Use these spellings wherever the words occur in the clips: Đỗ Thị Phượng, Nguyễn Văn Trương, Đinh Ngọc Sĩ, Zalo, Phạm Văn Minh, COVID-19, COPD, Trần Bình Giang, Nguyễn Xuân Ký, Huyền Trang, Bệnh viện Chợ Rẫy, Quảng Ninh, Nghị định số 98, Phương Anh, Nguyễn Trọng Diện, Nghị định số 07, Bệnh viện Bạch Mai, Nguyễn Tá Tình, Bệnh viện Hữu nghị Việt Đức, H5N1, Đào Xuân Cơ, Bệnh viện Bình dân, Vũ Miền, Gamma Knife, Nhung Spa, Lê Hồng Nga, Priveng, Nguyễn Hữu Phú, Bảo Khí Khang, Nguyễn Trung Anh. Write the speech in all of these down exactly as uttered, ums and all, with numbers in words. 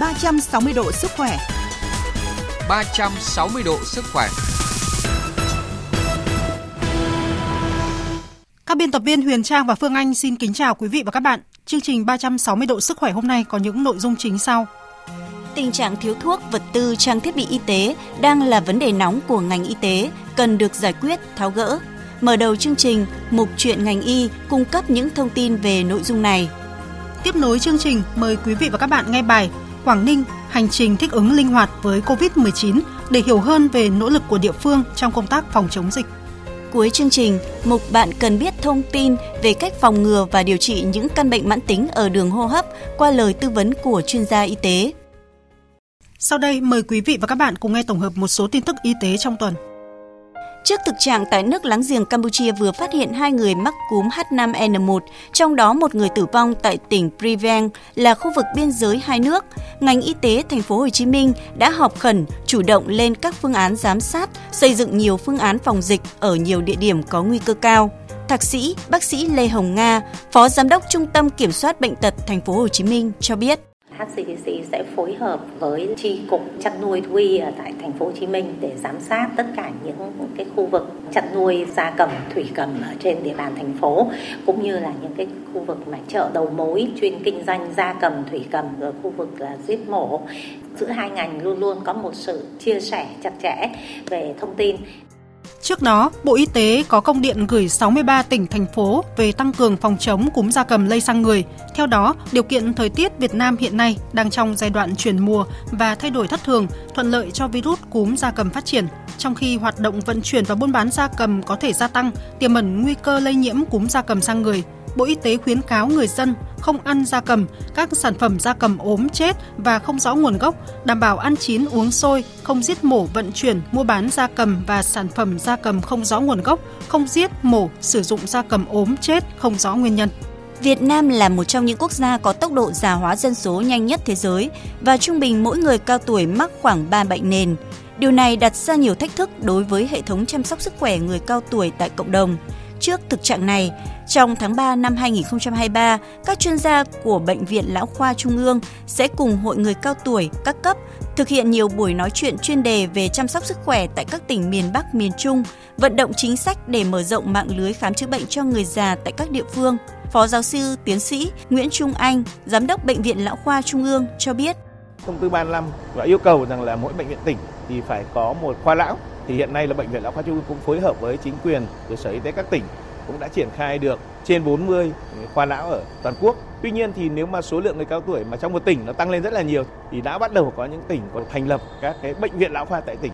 ba trăm sáu mươi độ sức khỏe. ba trăm sáu mươi độ sức khỏe. Các biên tập viên Huyền Trang và Phương Anh xin kính chào quý vị và các bạn. Chương trình ba trăm sáu mươi độ sức khỏe hôm nay có những nội dung chính sau. Tình trạng thiếu thuốc, vật tư, trang thiết bị y tế đang là vấn đề nóng của ngành y tế, cần được giải quyết, tháo gỡ. Mở đầu chương trình, mục chuyện ngành y cung cấp những thông tin về nội dung này. Tiếp nối chương trình, mời quý vị và các bạn nghe bài Quảng Ninh, hành trình thích ứng linh hoạt với cô vít mười chín để hiểu hơn về nỗ lực của địa phương trong công tác phòng chống dịch. Cuối chương trình, mục bạn cần biết thông tin về cách phòng ngừa và điều trị những căn bệnh mãn tính ở đường hô hấp qua lời tư vấn của chuyên gia y tế. Sau đây, mời quý vị và các bạn cùng nghe tổng hợp một số tin tức y tế trong tuần. Trước thực trạng tại nước láng giềng Campuchia vừa phát hiện hai người mắc cúm H năm N một, trong đó một người tử vong tại tỉnh Priveng là khu vực biên giới hai nước, ngành y tế thành phố Hồ Chí Minh đã họp khẩn, chủ động lên các phương án giám sát, xây dựng nhiều phương án phòng dịch ở nhiều địa điểm có nguy cơ cao. Thạc sĩ, bác sĩ Lê Hồng Nga, Phó Giám đốc Trung tâm Kiểm soát Bệnh tật thành phố Hồ Chí Minh cho biết. hát xê đê xê sẽ phối hợp với chi cục chăn nuôi thú y ở tại thành phố Hồ Chí Minh để giám sát tất cả những cái khu vực chăn nuôi gia cầm, thủy cầm ở trên địa bàn thành phố, cũng như là những cái khu vực mà chợ đầu mối chuyên kinh doanh gia cầm, thủy cầm, rồi khu vực là giết mổ. Giữa hai ngành luôn luôn có một sự chia sẻ chặt chẽ về thông tin. Trước đó, Bộ Y tế có công điện gửi sáu mươi ba tỉnh, thành phố về tăng cường phòng chống cúm gia cầm lây sang người. Theo đó, điều kiện thời tiết Việt Nam hiện nay đang trong giai đoạn chuyển mùa và thay đổi thất thường, thuận lợi cho virus cúm gia cầm phát triển. Trong khi hoạt động vận chuyển và buôn bán gia cầm có thể gia tăng, tiềm ẩn nguy cơ lây nhiễm cúm gia cầm sang người, Bộ Y tế khuyến cáo người dân không ăn gia cầm, các sản phẩm gia cầm ốm chết và không rõ nguồn gốc, đảm bảo ăn chín uống sôi, không giết mổ vận chuyển, mua bán gia cầm và sản phẩm gia cầm không rõ nguồn gốc, không giết, mổ, sử dụng gia cầm ốm chết, không rõ nguyên nhân. Việt Nam là một trong những quốc gia có tốc độ già hóa dân số nhanh nhất thế giới và trung bình mỗi người cao tuổi mắc khoảng ba bệnh nền. Điều này đặt ra nhiều thách thức đối với hệ thống chăm sóc sức khỏe người cao tuổi tại cộng đồng. Trước thực trạng này, trong tháng ba năm hai không hai ba, các chuyên gia của Bệnh viện Lão khoa Trung ương sẽ cùng Hội người cao tuổi các cấp thực hiện nhiều buổi nói chuyện chuyên đề về chăm sóc sức khỏe tại các tỉnh miền Bắc, miền Trung, vận động chính sách để mở rộng mạng lưới khám chữa bệnh cho người già tại các địa phương. Phó giáo sư, tiến sĩ Nguyễn Trung Anh, Giám đốc Bệnh viện Lão khoa Trung ương cho biết. Thông tư ba mươi lăm đã yêu cầu rằng là mỗi bệnh viện tỉnh thì phải có một khoa lão. Thì hiện nay là Bệnh viện Lão khoa Trung ương cũng phối hợp với chính quyền của Sở Y tế các tỉnh cũng đã triển khai được trên bốn mươi khoa lão ở toàn quốc. Tuy nhiên thì nếu mà số lượng người cao tuổi mà trong một tỉnh nó tăng lên rất là nhiều thì đã bắt đầu có những tỉnh có thành lập các cái bệnh viện lão khoa tại tỉnh.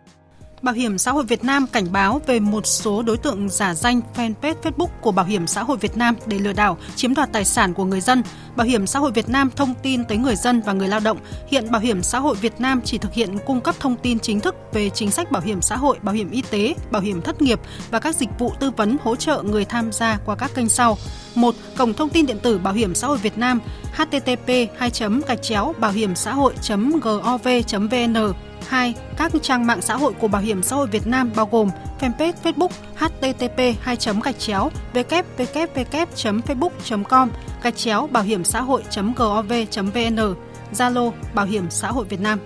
Bảo hiểm xã hội Việt Nam cảnh báo về một số đối tượng giả danh fanpage Facebook của Bảo hiểm xã hội Việt Nam để lừa đảo, chiếm đoạt tài sản của người dân. Bảo hiểm xã hội Việt Nam thông tin tới người dân và người lao động. Hiện Bảo hiểm xã hội Việt Nam chỉ thực hiện cung cấp thông tin chính thức về chính sách bảo hiểm xã hội, bảo hiểm y tế, bảo hiểm thất nghiệp và các dịch vụ tư vấn hỗ trợ người tham gia qua các kênh sau. một. Cổng thông tin điện tử Bảo hiểm xã hội Việt Nam h t t p hai gạch chéo bảo hiểm xã hội chấm gov chấm vn. Hai, các trang mạng xã hội của Bảo hiểm xã hội Việt Nam bao gồm fanpage Facebook h t t p hai gạch chéo www chấm facebook chấm com gạch chéo bảo hiểm xã hội chấm gov chấm vn, Zalo Bảo hiểm xã hội Việt Nam.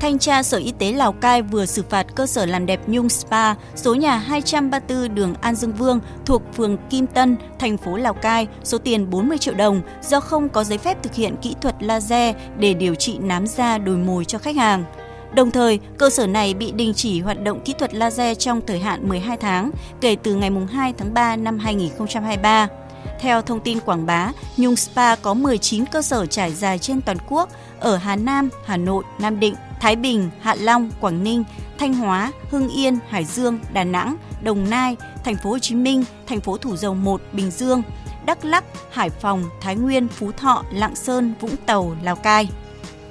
Thanh tra Sở Y tế Lào Cai vừa xử phạt cơ sở làm đẹp Nhung Spa, số nhà hai trăm ba mươi tư đường An Dương Vương thuộc phường Kim Tân, thành phố Lào Cai, số tiền bốn mươi triệu đồng do không có giấy phép thực hiện kỹ thuật laser để điều trị nám da đồi mồi cho khách hàng. Đồng thời, cơ sở này bị đình chỉ hoạt động kỹ thuật laser trong thời hạn mười hai tháng kể từ ngày hai tháng ba năm hai không hai ba. Theo thông tin quảng bá, Nhung Spa có mười chín cơ sở trải dài trên toàn quốc ở Hà Nam, Hà Nội, Nam Định, Thái Bình, Hạ Long, Quảng Ninh, Thanh Hóa, Hưng Yên, Hải Dương, Đà Nẵng, Đồng Nai, Thành phố Hồ Chí Minh, Thành phố Thủ Dầu Một, Bình Dương, Đắk Lắk, Hải Phòng, Thái Nguyên, Phú Thọ, Lạng Sơn, Vũng Tàu, Lào Cai.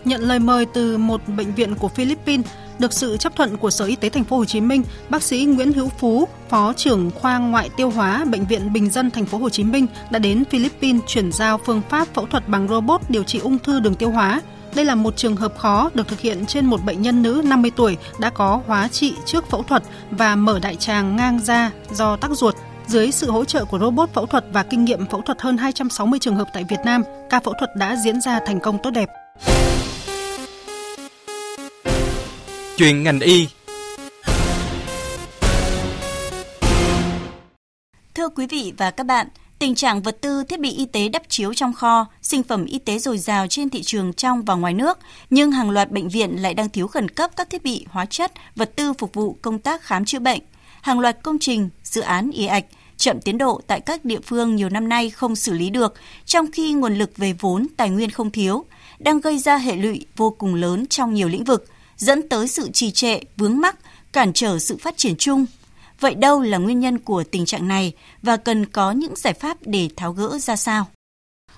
Nhận lời mời từ một bệnh viện của Philippines, được sự chấp thuận của Sở Y tế Thành phố Hồ Chí Minh, bác sĩ Nguyễn Hữu Phú, Phó trưởng khoa ngoại tiêu hóa Bệnh viện Bình dân Thành phố Hồ Chí Minh đã đến Philippines chuyển giao phương pháp phẫu thuật bằng robot điều trị ung thư đường tiêu hóa. Đây là một trường hợp khó được thực hiện trên một bệnh nhân nữ năm mươi tuổi đã có hóa trị trước phẫu thuật và mở đại tràng ngang da do tắc ruột. Dưới sự hỗ trợ của robot phẫu thuật và kinh nghiệm phẫu thuật hơn hai trăm sáu mươi trường hợp tại Việt Nam, ca phẫu thuật đã diễn ra thành công tốt đẹp. Chuyện ngành y. Thưa quý vị và các bạn, tình trạng vật tư thiết bị y tế đắp chiếu trong kho, sinh phẩm y tế dồi dào trên thị trường trong và ngoài nước, nhưng hàng loạt bệnh viện lại đang thiếu khẩn cấp các thiết bị, hóa chất, vật tư phục vụ công tác khám chữa bệnh. Hàng loạt công trình, dự án ì ạch chậm tiến độ tại các địa phương nhiều năm nay không xử lý được, trong khi nguồn lực về vốn, tài nguyên không thiếu, đang gây ra hệ lụy vô cùng lớn trong nhiều lĩnh vực, dẫn tới sự trì trệ, vướng mắc, cản trở sự phát triển chung. Vậy đâu là nguyên nhân của tình trạng này và cần có những giải pháp để tháo gỡ ra sao?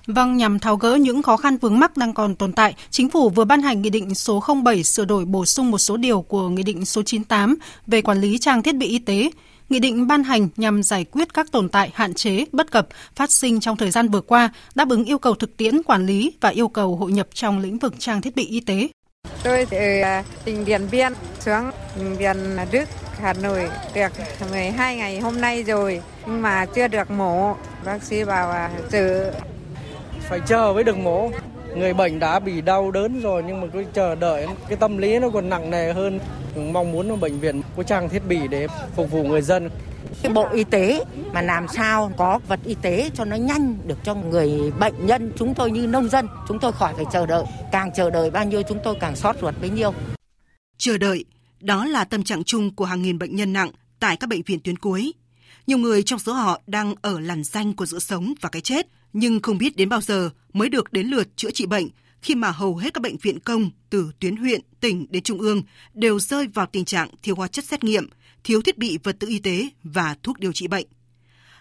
Vâng, nhằm tháo gỡ những khó khăn vướng mắc đang còn tồn tại, Chính phủ vừa ban hành Nghị định số không bảy sửa đổi bổ sung một số điều của Nghị định số chín tám về quản lý trang thiết bị y tế. Nghị định ban hành nhằm giải quyết các tồn tại, hạn chế, bất cập phát sinh trong thời gian vừa qua, đáp ứng yêu cầu thực tiễn quản lý và yêu cầu hội nhập trong lĩnh vực trang thiết bị y tế. Tôi từ tỉnh Điện Biên xuống Điện Đức, Hà Nội được mười hai ngày hôm nay rồi, nhưng mà chưa được mổ. Bác sĩ bảo chờ. Phải chờ mới được mổ. Người bệnh đã bị đau đớn rồi nhưng mà cứ chờ đợi, cái tâm lý nó còn nặng nề hơn. Mong muốn bệnh viện có trang thiết bị để phục vụ người dân. Cái bộ y tế mà làm sao có vật y tế cho nó nhanh được cho người bệnh nhân, chúng tôi như nông dân, chúng tôi khỏi phải chờ đợi. Càng chờ đợi bao nhiêu chúng tôi càng sốt ruột bấy nhiêu. Chờ đợi, đó là tâm trạng chung của hàng nghìn bệnh nhân nặng tại các bệnh viện tuyến cuối. Nhiều người trong số họ đang ở lằn ranh của giữa sống và cái chết, nhưng không biết đến bao giờ mới được đến lượt chữa trị bệnh, khi mà hầu hết các bệnh viện công từ tuyến huyện, tỉnh đến trung ương đều rơi vào tình trạng thiếu hóa chất xét nghiệm, thiếu thiết bị vật tư y tế và thuốc điều trị bệnh.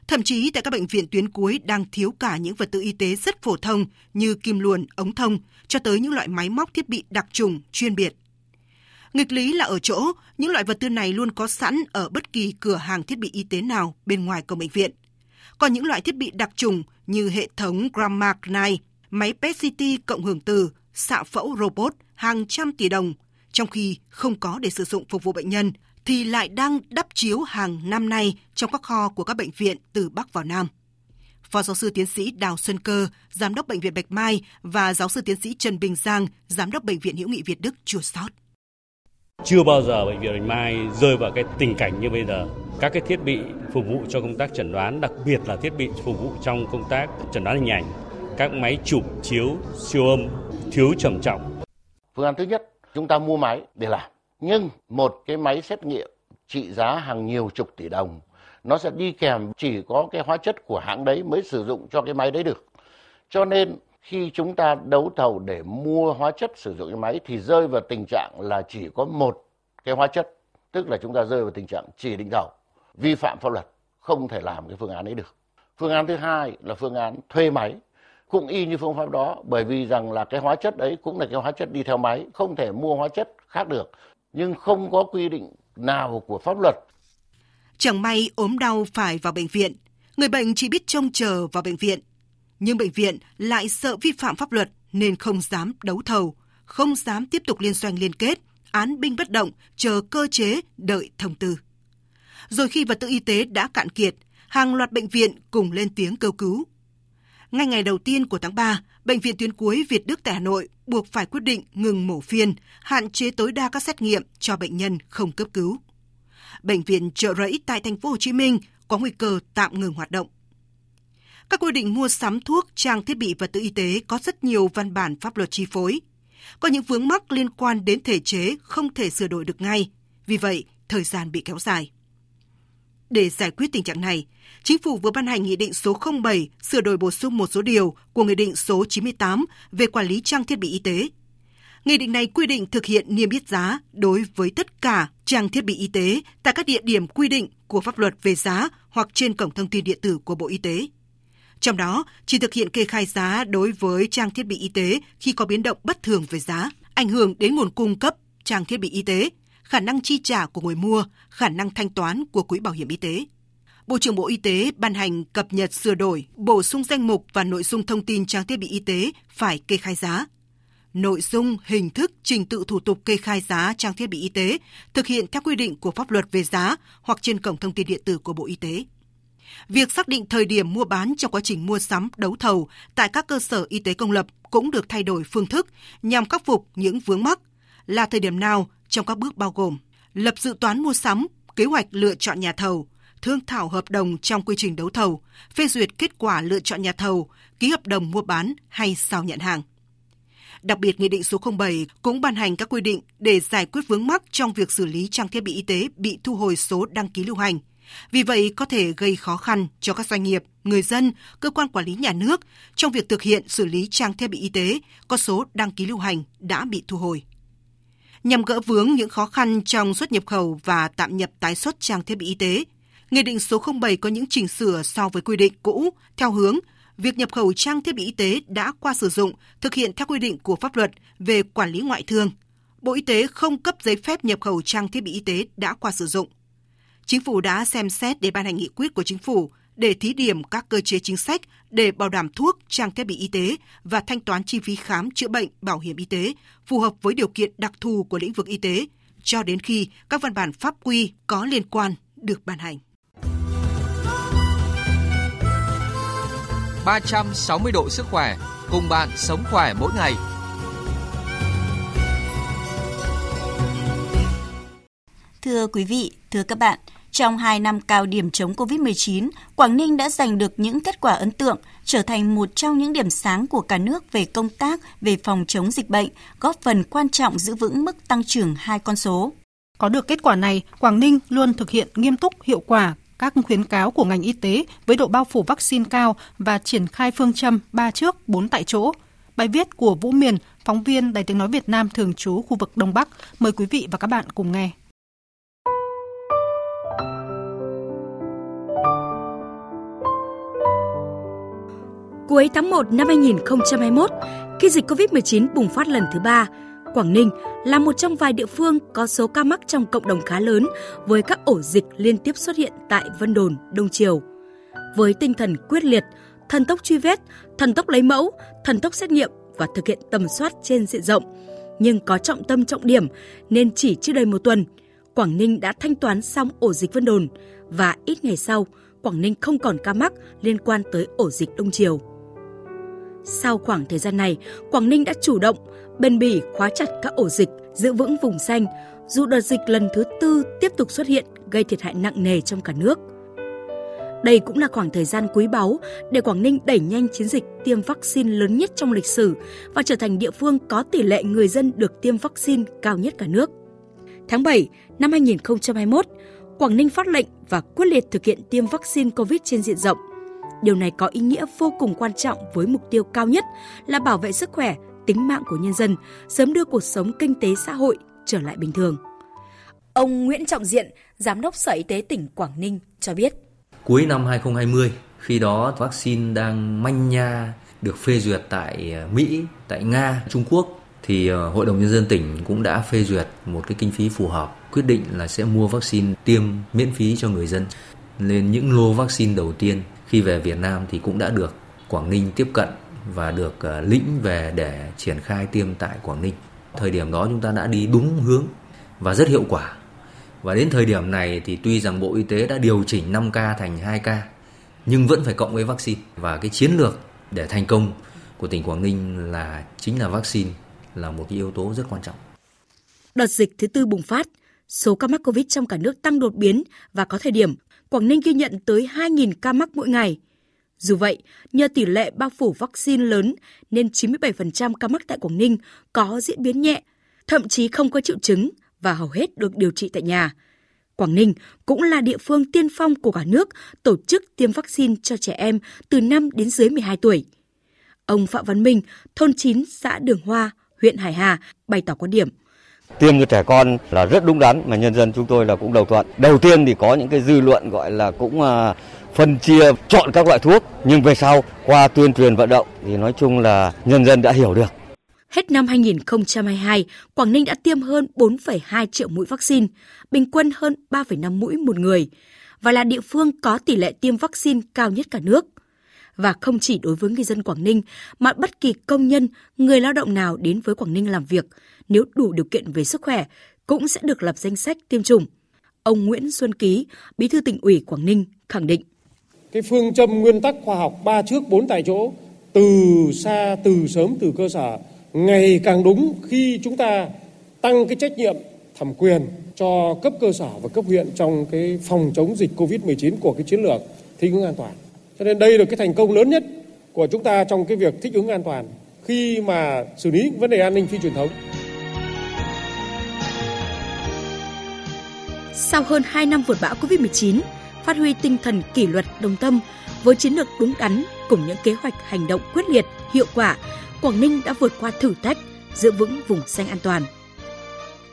Thậm chí tại các bệnh viện tuyến cuối đang thiếu cả những vật tư y tế rất phổ thông như kim luồn, ống thông, cho tới những loại máy móc thiết bị đặc trùng, chuyên biệt. Nghịch lý là ở chỗ, những loại vật tư này luôn có sẵn ở bất kỳ cửa hàng thiết bị y tế nào bên ngoài cổng bệnh viện. Còn những loại thiết bị đặc trùng như hệ thống Gamma Knife, máy pê e tê xê tê cộng hưởng từ, xạ phẫu robot hàng trăm tỷ đồng, trong khi không có để sử dụng phục vụ bệnh nhân, thì lại đang đắp chiếu hàng năm nay trong các kho của các bệnh viện từ Bắc vào Nam. Phó giáo sư tiến sĩ Đào Xuân Cơ, giám đốc Bệnh viện Bạch Mai và giáo sư tiến sĩ Trần Bình Giang, giám đốc Bệnh viện Hữu nghị Việt Đức chua xót. Chưa bao giờ Bệnh viện Bạch Mai rơi vào cái tình cảnh như bây giờ. Các cái thiết bị phục vụ cho công tác chẩn đoán, đặc biệt là thiết bị phục vụ trong công tác chẩn đoán hình ảnh, các máy chụp chiếu, siêu âm thiếu trầm trọng. Phương án thứ nhất, chúng ta mua máy để làm, nhưng một cái máy xét nghiệm trị giá hàng nhiều chục tỷ đồng, nó sẽ đi kèm chỉ có cái hóa chất của hãng đấy mới sử dụng cho cái máy đấy được. Cho nên khi chúng ta đấu thầu để mua hóa chất sử dụng cái máy thì rơi vào tình trạng là chỉ có một cái hóa chất, tức là chúng ta rơi vào tình trạng chỉ định thầu, vi phạm pháp luật, không thể làm cái phương án ấy được. Phương án thứ hai là phương án thuê máy, cũng y như phương pháp đó, bởi vì rằng là cái hóa chất ấy cũng là cái hóa chất đi theo máy, không thể mua hóa chất khác được, nhưng không có quy định nào của pháp luật. Chẳng may ốm đau phải vào bệnh viện, người bệnh chỉ biết trông chờ vào bệnh viện, nhưng bệnh viện lại sợ vi phạm pháp luật nên không dám đấu thầu, không dám tiếp tục liên doanh liên kết, án binh bất động, chờ cơ chế, đợi thông tư. Rồi khi vật tư y tế đã cạn kiệt, hàng loạt bệnh viện cùng lên tiếng kêu cứu. Ngay ngày đầu tiên của tháng ba, Bệnh viện tuyến cuối Việt Đức tại Hà Nội buộc phải quyết định ngừng mổ phiên, hạn chế tối đa các xét nghiệm cho bệnh nhân không cấp cứu. Bệnh viện Chợ Rẫy tại thành phố Hồ Chí Minh có nguy cơ tạm ngừng hoạt động. Các quy định mua sắm thuốc, trang thiết bị vật tư y tế có rất nhiều văn bản pháp luật chi phối. Có những vướng mắc liên quan đến thể chế không thể sửa đổi được ngay, vì vậy thời gian bị kéo dài. Để giải quyết tình trạng này, Chính phủ vừa ban hành Nghị định số không bảy sửa đổi bổ sung một số điều của Nghị định số chín tám về quản lý trang thiết bị y tế. Nghị định này quy định thực hiện niêm yết giá đối với tất cả trang thiết bị y tế tại các địa điểm quy định của pháp luật về giá hoặc trên cổng thông tin điện tử của Bộ Y tế. Trong đó, chỉ thực hiện kê khai giá đối với trang thiết bị y tế khi có biến động bất thường về giá, ảnh hưởng đến nguồn cung cấp trang thiết bị y tế, khả năng chi trả của người mua, khả năng thanh toán của quỹ bảo hiểm y tế. Bộ trưởng Bộ Y tế ban hành cập nhật sửa đổi, bổ sung danh mục và nội dung thông tin trang thiết bị y tế phải kê khai giá. Nội dung, hình thức, trình tự thủ tục kê khai giá trang thiết bị y tế thực hiện theo quy định của pháp luật về giá hoặc trên cổng thông tin điện tử của Bộ Y tế. Việc xác định thời điểm mua bán trong quá trình mua sắm, đấu thầu tại các cơ sở y tế công lập cũng được thay đổi phương thức nhằm khắc phục những vướng mắc. là thời điểm nào trong các bước bao gồm lập dự toán mua sắm, kế hoạch lựa chọn nhà thầu, thương thảo hợp đồng trong quy trình đấu thầu, phê duyệt kết quả lựa chọn nhà thầu, ký hợp đồng mua bán hay sao nhận hàng. Đặc biệt, Nghị định số không bảy cũng ban hành các quy định để giải quyết vướng mắc trong việc xử lý trang thiết bị y tế bị thu hồi số đăng ký lưu hành. Vì vậy, có thể gây khó khăn cho các doanh nghiệp, người dân, cơ quan quản lý nhà nước trong việc thực hiện xử lý trang thiết bị y tế có số đăng ký lưu hành đã bị thu hồi. Nhằm gỡ vướng những khó khăn trong xuất nhập khẩu và tạm nhập tái xuất trang thiết bị y tế, Nghị định số không bảy có những chỉnh sửa so với quy định cũ theo hướng việc nhập khẩu trang thiết bị y tế đã qua sử dụng thực hiện theo quy định của pháp luật về quản lý ngoại thương. Bộ Y tế không cấp giấy phép nhập khẩu trang thiết bị y tế đã qua sử dụng. Chính phủ đã xem xét để ban hành nghị quyết của Chính phủ để thí điểm các cơ chế chính sách để bảo đảm thuốc, trang thiết bị y tế và thanh toán chi phí khám chữa bệnh, bảo hiểm y tế phù hợp với điều kiện đặc thù của lĩnh vực y tế cho đến khi các văn bản pháp quy có liên quan được ban hành. ba trăm sáu mươi độ sức khỏe, cùng bạn sống khỏe mỗi ngày. Thưa quý vị, thưa các bạn, trong hai năm cao điểm chống covid mười chín, Quảng Ninh đã giành được những kết quả ấn tượng, trở thành một trong những điểm sáng của cả nước về công tác, về phòng chống dịch bệnh, góp phần quan trọng giữ vững mức tăng trưởng hai con số. Có được kết quả này, Quảng Ninh luôn thực hiện nghiêm túc, hiệu quả các khuyến cáo của ngành y tế với độ bao phủ vaccine cao và triển khai phương châm ba trước, bốn tại chỗ. Bài viết của Vũ Miền, phóng viên Đài Tiếng Nói Việt Nam thường trú khu vực Đông Bắc. Mời quý vị và các bạn cùng nghe. Cuối tháng một năm hai không hai mốt, khi dịch covid mười chín bùng phát lần thứ ba, Quảng Ninh là một trong vài địa phương có số ca mắc trong cộng đồng khá lớn với các ổ dịch liên tiếp xuất hiện tại Vân Đồn, Đông Triều. Với tinh thần quyết liệt, thần tốc truy vết, thần tốc lấy mẫu, thần tốc xét nghiệm và thực hiện tầm soát trên diện rộng, nhưng có trọng tâm trọng điểm nên chỉ chưa đầy một tuần, Quảng Ninh đã thanh toán xong ổ dịch Vân Đồn và ít ngày sau, Quảng Ninh không còn ca mắc liên quan tới ổ dịch Đông Triều. Sau khoảng thời gian này, Quảng Ninh đã chủ động, bền bỉ khóa chặt các ổ dịch, giữ vững vùng xanh, dù đợt dịch lần thứ tư tiếp tục xuất hiện gây thiệt hại nặng nề trong cả nước. Đây cũng là khoảng thời gian quý báu để Quảng Ninh đẩy nhanh chiến dịch tiêm vaccine lớn nhất trong lịch sử và trở thành địa phương có tỷ lệ người dân được tiêm vaccine cao nhất cả nước. Tháng bảy năm hai không hai mốt, Quảng Ninh phát lệnh và quyết liệt thực hiện tiêm vaccine COVID trên diện rộng. Điều này có ý nghĩa vô cùng quan trọng với mục tiêu cao nhất là bảo vệ sức khỏe, tính mạng của nhân dân, sớm đưa cuộc sống kinh tế xã hội trở lại bình thường. Ông Nguyễn Trọng Diện, Giám đốc Sở Y tế tỉnh Quảng Ninh cho biết. Cuối năm hai không hai không, khi đó vaccine đang manh nha được phê duyệt tại Mỹ, tại Nga, Trung Quốc, thì Hội đồng Nhân dân tỉnh cũng đã phê duyệt một cái kinh phí phù hợp, quyết định là sẽ mua vaccine tiêm miễn phí cho người dân. Nên những lô vaccine đầu tiên khi về Việt Nam thì cũng đã được Quảng Ninh tiếp cận và được lĩnh về để triển khai tiêm tại Quảng Ninh. Thời điểm đó chúng ta đã đi đúng hướng và rất hiệu quả. Và đến thời điểm này thì tuy rằng Bộ Y tế đã điều chỉnh năm ca thành hai ca, nhưng vẫn phải cộng với vaccine. Và cái chiến lược để thành công của tỉnh Quảng Ninh là chính là vaccine là một cái yếu tố rất quan trọng. Đợt dịch thứ tư bùng phát, số ca mắc Covid trong cả nước tăng đột biến và có thời điểm Quảng Ninh ghi nhận tới hai nghìn ca mắc mỗi ngày. Dù vậy, nhờ tỷ lệ bao phủ vaccine lớn nên chín mươi bảy phần trăm ca mắc tại Quảng Ninh có diễn biến nhẹ, thậm chí không có triệu chứng và hầu hết được điều trị tại nhà. Quảng Ninh cũng là địa phương tiên phong của cả nước tổ chức tiêm vaccine cho trẻ em từ năm đến dưới mười hai tuổi. Ông Phạm Văn Minh, thôn chín, xã Đường Hoa, huyện Hải Hà bày tỏ quan điểm. Tiêm cho trẻ con là rất đúng đắn mà nhân dân chúng tôi là cũng đồng thuận. Đầu tiên thì có những cái dư luận gọi là cũng phân chia chọn các loại thuốc, nhưng về sau qua tuyên truyền vận động thì nói chung là nhân dân đã hiểu được. Hết năm hai không hai hai, Quảng Ninh đã tiêm hơn bốn phẩy hai triệu mũi vaccine, bình quân hơn ba phẩy năm mũi một người và là địa phương có tỷ lệ tiêm vaccine cao nhất cả nước. Và không chỉ đối với người dân Quảng Ninh mà bất kỳ công nhân, người lao động nào đến với Quảng Ninh làm việc, nếu đủ điều kiện về sức khỏe, cũng sẽ được lập danh sách tiêm chủng. Ông Nguyễn Xuân Ký, Bí thư Tỉnh ủy Quảng Ninh khẳng định. Cái phương châm nguyên tắc khoa học ba trước bốn tại chỗ, từ xa, từ sớm, từ cơ sở, ngày càng đúng khi chúng ta tăng cái trách nhiệm thẩm quyền cho cấp cơ sở và cấp huyện trong cái phòng chống dịch covid mười chín của cái chiến lược thích ứng an toàn. Cho nên đây là cái thành công lớn nhất của chúng ta trong cái việc thích ứng an toàn khi mà xử lý vấn đề an ninh phi truyền thống. Sau hơn hai năm vượt bão covid mười chín, phát huy tinh thần kỷ luật đồng tâm với chiến lược đúng đắn cùng những kế hoạch hành động quyết liệt, hiệu quả, Quảng Ninh đã vượt qua thử thách, giữ vững vùng xanh an toàn.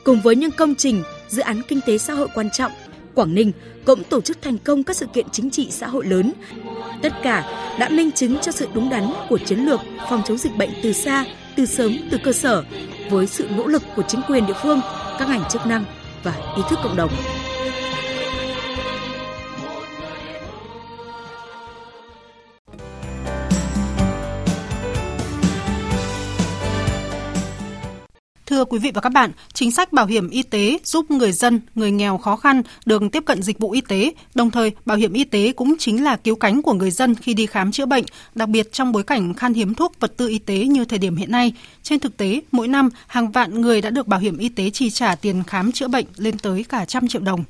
Cùng với những công trình, dự án kinh tế xã hội quan trọng, Quảng Ninh cũng tổ chức thành công các sự kiện chính trị xã hội lớn. Tất cả đã minh chứng cho sự đúng đắn của chiến lược phòng chống dịch bệnh từ xa, từ sớm, từ cơ sở, với sự nỗ lực của chính quyền địa phương, các ngành chức năng và ý thức cộng đồng. Thưa quý vị và các bạn, chính sách bảo hiểm y tế giúp người dân, người nghèo khó khăn được tiếp cận dịch vụ y tế. Đồng thời, bảo hiểm y tế cũng chính là cứu cánh của người dân khi đi khám chữa bệnh, đặc biệt trong bối cảnh khan hiếm thuốc, vật tư y tế như thời điểm hiện nay. Trên thực tế, mỗi năm, hàng vạn người đã được bảo hiểm y tế chi trả tiền khám chữa bệnh lên tới cả trăm triệu đồng.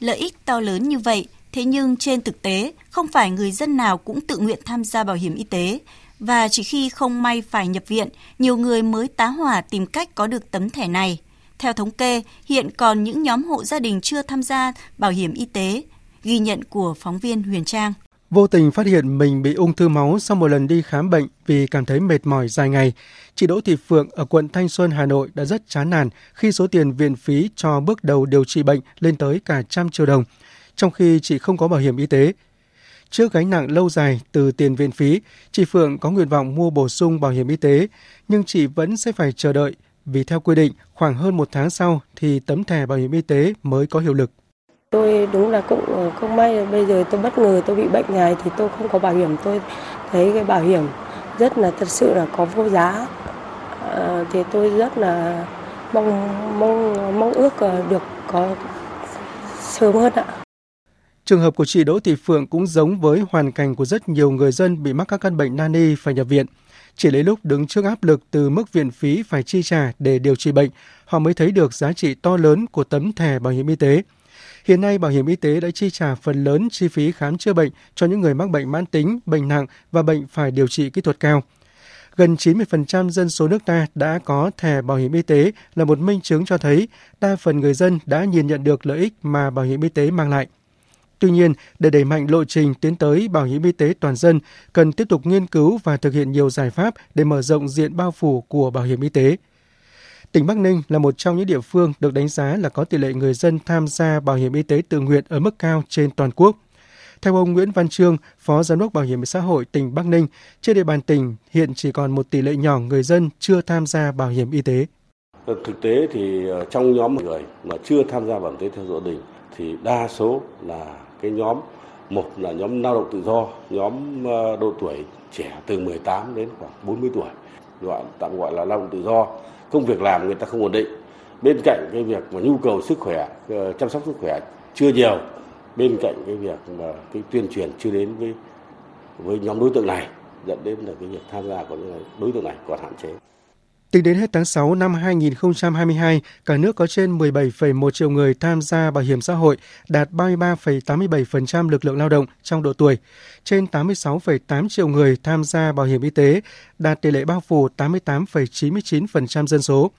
Lợi ích to lớn như vậy, thế nhưng trên thực tế, không phải người dân nào cũng tự nguyện tham gia bảo hiểm y tế. Và chỉ khi không may phải nhập viện, nhiều người mới tá hỏa tìm cách có được tấm thẻ này. Theo thống kê, hiện còn những nhóm hộ gia đình chưa tham gia bảo hiểm y tế. Ghi nhận của phóng viên Huyền Trang. Vô tình phát hiện mình bị ung thư máu sau một lần đi khám bệnh vì cảm thấy mệt mỏi dài ngày. Chị Đỗ Thị Phượng ở quận Thanh Xuân, Hà Nội đã rất chán nản khi số tiền viện phí cho bước đầu điều trị bệnh lên tới cả trăm triệu đồng, trong khi chị không có bảo hiểm y tế. Trước gánh nặng lâu dài từ tiền viện phí, chị Phượng có nguyện vọng mua bổ sung bảo hiểm y tế, nhưng chị vẫn sẽ phải chờ đợi vì theo quy định khoảng hơn một tháng sau thì tấm thẻ bảo hiểm y tế mới có hiệu lực. Tôi đúng là cũng không may, bây giờ tôi bất ngờ tôi bị bệnh này thì tôi không có bảo hiểm. Tôi thấy cái bảo hiểm rất là thật sự là có vô giá, à, thì tôi rất là mong mong mong ước được có sớm hơn ạ. Trường hợp của chị Đỗ Thị Phượng cũng giống với hoàn cảnh của rất nhiều người dân bị mắc các căn bệnh nan y phải nhập viện. Chỉ lấy lúc đứng trước áp lực từ mức viện phí phải chi trả để điều trị bệnh, họ mới thấy được giá trị to lớn của tấm thẻ bảo hiểm y tế. Hiện nay, bảo hiểm y tế đã chi trả phần lớn chi phí khám chữa bệnh cho những người mắc bệnh mãn tính, bệnh nặng và bệnh phải điều trị kỹ thuật cao. Gần chín mươi phần trăm dân số nước ta đã có thẻ bảo hiểm y tế là một minh chứng cho thấy đa phần người dân đã nhìn nhận được lợi ích mà bảo hiểm y tế mang lại. Tuy nhiên, để đẩy mạnh lộ trình tiến tới bảo hiểm y tế toàn dân, cần tiếp tục nghiên cứu và thực hiện nhiều giải pháp để mở rộng diện bao phủ của bảo hiểm y tế. Tỉnh Bắc Ninh là một trong những địa phương được đánh giá là có tỷ lệ người dân tham gia bảo hiểm y tế tự nguyện ở mức cao trên toàn quốc. Theo ông Nguyễn Văn Trương, Phó Giám đốc Bảo hiểm xã hội tỉnh Bắc Ninh, trên địa bàn tỉnh hiện chỉ còn một tỷ lệ nhỏ người dân chưa tham gia bảo hiểm y tế. Thực tế thì trong nhóm người mà chưa tham gia bảo hiểm y tế theo hộ gia đình thì đa số là cái nhóm, một là nhóm lao động tự do, nhóm độ tuổi trẻ từ mười tám đến khoảng bốn mươi tuổi, gọi tạm gọi là lao động tự do, công việc làm người ta không ổn định. Bên cạnh cái việc mà nhu cầu sức khỏe, chăm sóc sức khỏe chưa nhiều, bên cạnh cái việc mà cái tuyên truyền chưa đến với với nhóm đối tượng này, dẫn đến là cái việc tham gia của đối tượng này còn hạn chế. Tính đến hết tháng sáu năm hai nghìn không trăm hai mươi hai, cả nước có trên mười bảy phẩy một triệu người tham gia bảo hiểm xã hội, đạt ba mươi ba phẩy tám mươi bảy phần trăm lực lượng lao động trong độ tuổi. Trên tám mươi sáu phẩy tám triệu người tham gia bảo hiểm y tế, đạt tỷ lệ bao phủ tám mươi tám phẩy chín mươi chín phần trăm dân số.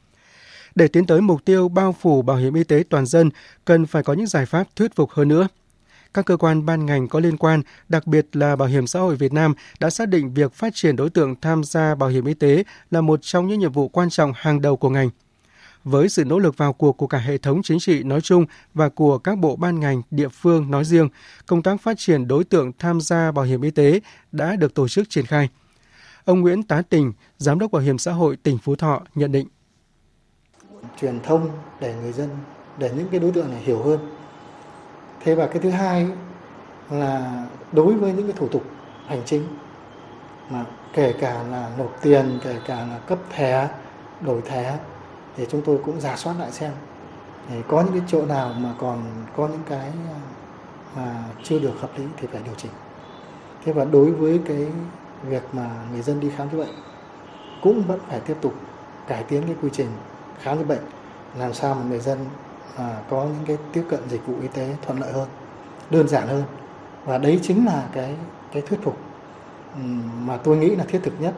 Để tiến tới mục tiêu bao phủ bảo hiểm y tế toàn dân, cần phải có những giải pháp thuyết phục hơn nữa. Các cơ quan ban ngành có liên quan, đặc biệt là Bảo hiểm xã hội Việt Nam đã xác định việc phát triển đối tượng tham gia bảo hiểm y tế là một trong những nhiệm vụ quan trọng hàng đầu của ngành. Với sự nỗ lực vào cuộc của cả hệ thống chính trị nói chung và của các bộ ban ngành, địa phương nói riêng, công tác phát triển đối tượng tham gia bảo hiểm y tế đã được tổ chức triển khai. Ông Nguyễn Tá Tình, Giám đốc Bảo hiểm xã hội tỉnh Phú Thọ nhận định. Truyền thông để người dân, để những cái đối tượng này hiểu hơn. Thế và cái thứ hai là đối với những cái thủ tục hành chính mà kể cả là nộp tiền, kể cả là cấp thẻ, đổi thẻ thì chúng tôi cũng rà soát lại xem để có những cái chỗ nào mà còn có những cái mà chưa được hợp lý thì phải điều chỉnh. Thế và đối với cái việc mà người dân đi khám chữa bệnh cũng vẫn phải tiếp tục cải tiến cái quy trình khám chữa bệnh làm sao mà người dân à, có những cái tiếp cận dịch vụ y tế thuận lợi hơn, đơn giản hơn. Và đấy chính là cái, cái thuyết phục mà tôi nghĩ là thiết thực nhất.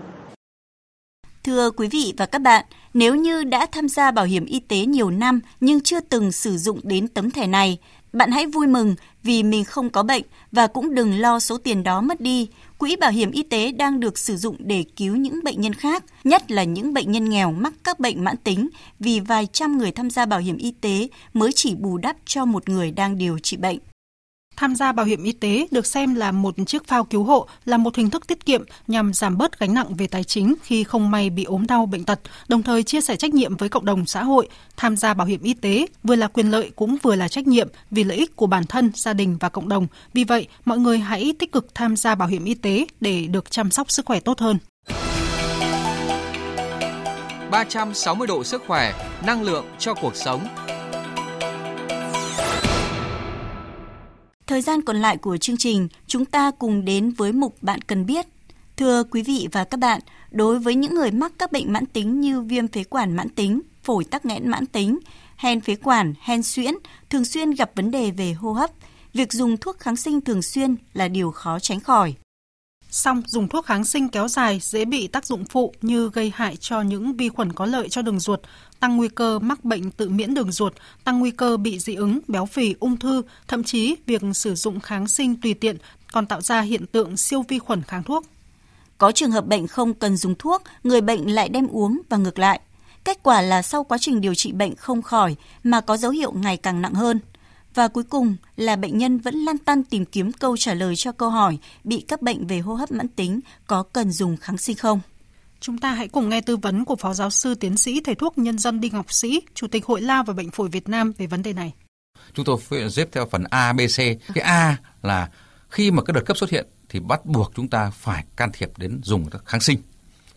Thưa quý vị và các bạn, nếu như đã tham gia bảo hiểm y tế nhiều năm nhưng chưa từng sử dụng đến tấm thẻ này, bạn hãy vui mừng vì mình không có bệnh và cũng đừng lo số tiền đó mất đi. Quỹ bảo hiểm y tế đang được sử dụng để cứu những bệnh nhân khác, nhất là những bệnh nhân nghèo mắc các bệnh mãn tính, vì vài trăm người tham gia bảo hiểm y tế mới chỉ bù đắp cho một người đang điều trị bệnh. Tham gia bảo hiểm y tế được xem là một chiếc phao cứu hộ, là một hình thức tiết kiệm nhằm giảm bớt gánh nặng về tài chính khi không may bị ốm đau bệnh tật, đồng thời chia sẻ trách nhiệm với cộng đồng xã hội. Tham gia bảo hiểm y tế vừa là quyền lợi cũng vừa là trách nhiệm vì lợi ích của bản thân, gia đình và cộng đồng. Vì vậy, mọi người hãy tích cực tham gia bảo hiểm y tế để được chăm sóc sức khỏe tốt hơn. ba trăm sáu mươi độ sức khỏe, năng lượng cho cuộc sống. Thời gian còn lại của chương trình, chúng ta cùng đến với mục Bạn Cần Biết. Thưa quý vị và các bạn, đối với những người mắc các bệnh mãn tính như viêm phế quản mãn tính, phổi tắc nghẽn mãn tính, hen phế quản, hen suyễn, thường xuyên gặp vấn đề về hô hấp, việc dùng thuốc kháng sinh thường xuyên là điều khó tránh khỏi. Song, dùng thuốc kháng sinh kéo dài dễ bị tác dụng phụ như gây hại cho những vi khuẩn có lợi cho đường ruột, tăng nguy cơ mắc bệnh tự miễn đường ruột, tăng nguy cơ bị dị ứng, béo phì, ung thư. Thậm chí, việc sử dụng kháng sinh tùy tiện còn tạo ra hiện tượng siêu vi khuẩn kháng thuốc. Có trường hợp bệnh không cần dùng thuốc, người bệnh lại đem uống và ngược lại. Kết quả là sau quá trình điều trị bệnh không khỏi mà có dấu hiệu ngày càng nặng hơn. Và cuối cùng là bệnh nhân vẫn lăn tăn tìm kiếm câu trả lời cho câu hỏi bị các bệnh về hô hấp mãn tính có cần dùng kháng sinh không? Chúng ta hãy cùng nghe tư vấn của Phó Giáo sư Tiến sĩ Thầy thuốc Nhân dân Đinh Ngọc Sĩ, Chủ tịch Hội Lao và Bệnh phổi Việt Nam về vấn đề này. Chúng tôi xếp theo phần A, B, C. Cái A là khi mà cái đợt cấp xuất hiện thì bắt buộc chúng ta phải can thiệp đến dùng kháng sinh.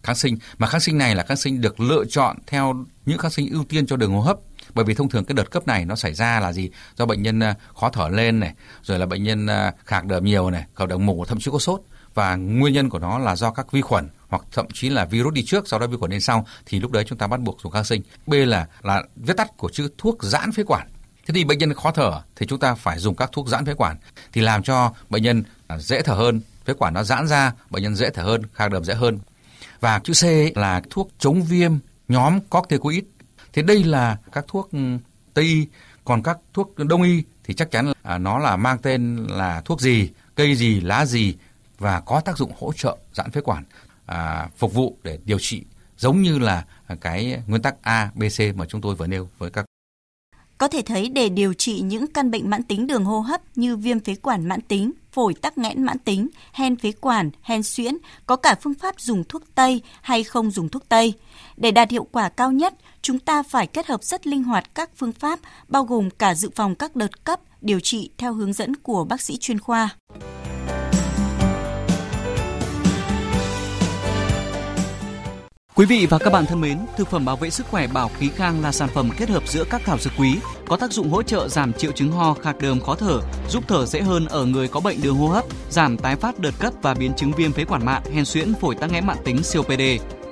Kháng sinh, mà kháng sinh này là kháng sinh được lựa chọn theo những kháng sinh ưu tiên cho đường hô hấp. Bởi vì thông thường cái đợt cấp này nó xảy ra là gì? Do bệnh nhân khó thở lên này, rồi là bệnh nhân khạc đờm nhiều này, khạc đờm mù, thậm chí có sốt. Và nguyên nhân của nó là do các vi khuẩn hoặc thậm chí là virus đi trước, sau đó vi khuẩn đến sau, thì lúc đấy chúng ta bắt buộc dùng kháng sinh. B là là viết tắt của chữ thuốc giãn phế quản. Thế thì bệnh nhân khó thở thì chúng ta phải dùng các thuốc giãn phế quản thì làm cho bệnh nhân dễ thở hơn, phế quản nó giãn ra, bệnh nhân dễ thở hơn, khạc đờm dễ hơn. Và chữ C là thuốc chống viêm nhóm corticoid. Thì đây là các thuốc Tây y, còn các thuốc Đông y thì chắc chắn là nó là mang tên là thuốc gì, cây gì, lá gì và có tác dụng hỗ trợ giãn phế quản, à, phục vụ để điều trị giống như là cái nguyên tắc A, B, C mà chúng tôi vừa nêu với các. Có thể thấy để điều trị những căn bệnh mãn tính đường hô hấp như viêm phế quản mãn tính, phổi tắc nghẽn mãn tính, hen phế quản, hen suyễn, có cả phương pháp dùng thuốc Tây hay không dùng thuốc Tây. Để đạt hiệu quả cao nhất, chúng ta phải kết hợp rất linh hoạt các phương pháp, bao gồm cả dự phòng các đợt cấp, điều trị theo hướng dẫn của bác sĩ chuyên khoa. Quý vị và các bạn thân mến, thực phẩm bảo vệ sức khỏe Bảo Khí Khang là sản phẩm kết hợp giữa các thảo dược quý, có tác dụng hỗ trợ giảm triệu chứng ho, khạc đờm, khó thở, giúp thở dễ hơn ở người có bệnh đường hô hấp, giảm tái phát đợt cấp và biến chứng viêm phế quản mạn, hen suyễn, phổi tắc nghẽn mạn tính C O P D.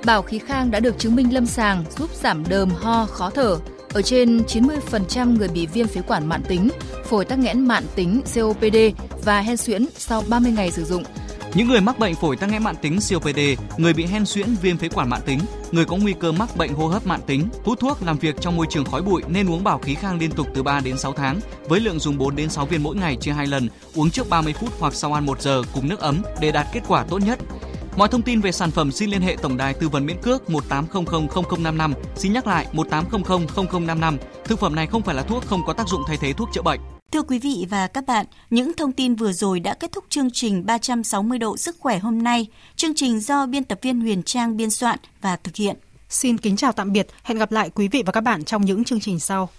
Bảo Khí Khang đã được chứng minh lâm sàng giúp giảm đờm, ho, khó thở ở trên chín mươi phần trăm người bị viêm phế quản mạn tính, phổi tắc nghẽn mạn tính C O P D và hen suyễn sau ba mươi ngày sử dụng. Những người mắc bệnh phổi tắc nghẽn mạn tính C O P D, người bị hen suyễn, viêm phế quản mạn tính, người có nguy cơ mắc bệnh hô hấp mạn tính, hút thuốc, làm việc trong môi trường khói bụi nên uống Bảo Khí Khang liên tục từ ba đến sáu tháng với lượng dùng bốn đến sáu viên mỗi ngày chia hai lần, uống trước ba mươi phút hoặc sau ăn một giờ cùng nước ấm để đạt kết quả tốt nhất. Mọi thông tin về sản phẩm xin liên hệ Tổng đài Tư vấn Miễn Cước một tám không không không không năm năm. Xin nhắc lại một tám không không không không năm năm. Thực phẩm này không phải là thuốc, không có tác dụng thay thế thuốc chữa bệnh. Thưa quý vị và các bạn, những thông tin vừa rồi đã kết thúc chương trình ba trăm sáu mươi độ sức khỏe hôm nay. Chương trình do biên tập viên Huyền Trang biên soạn và thực hiện. Xin kính chào tạm biệt, hẹn gặp lại quý vị và các bạn trong những chương trình sau.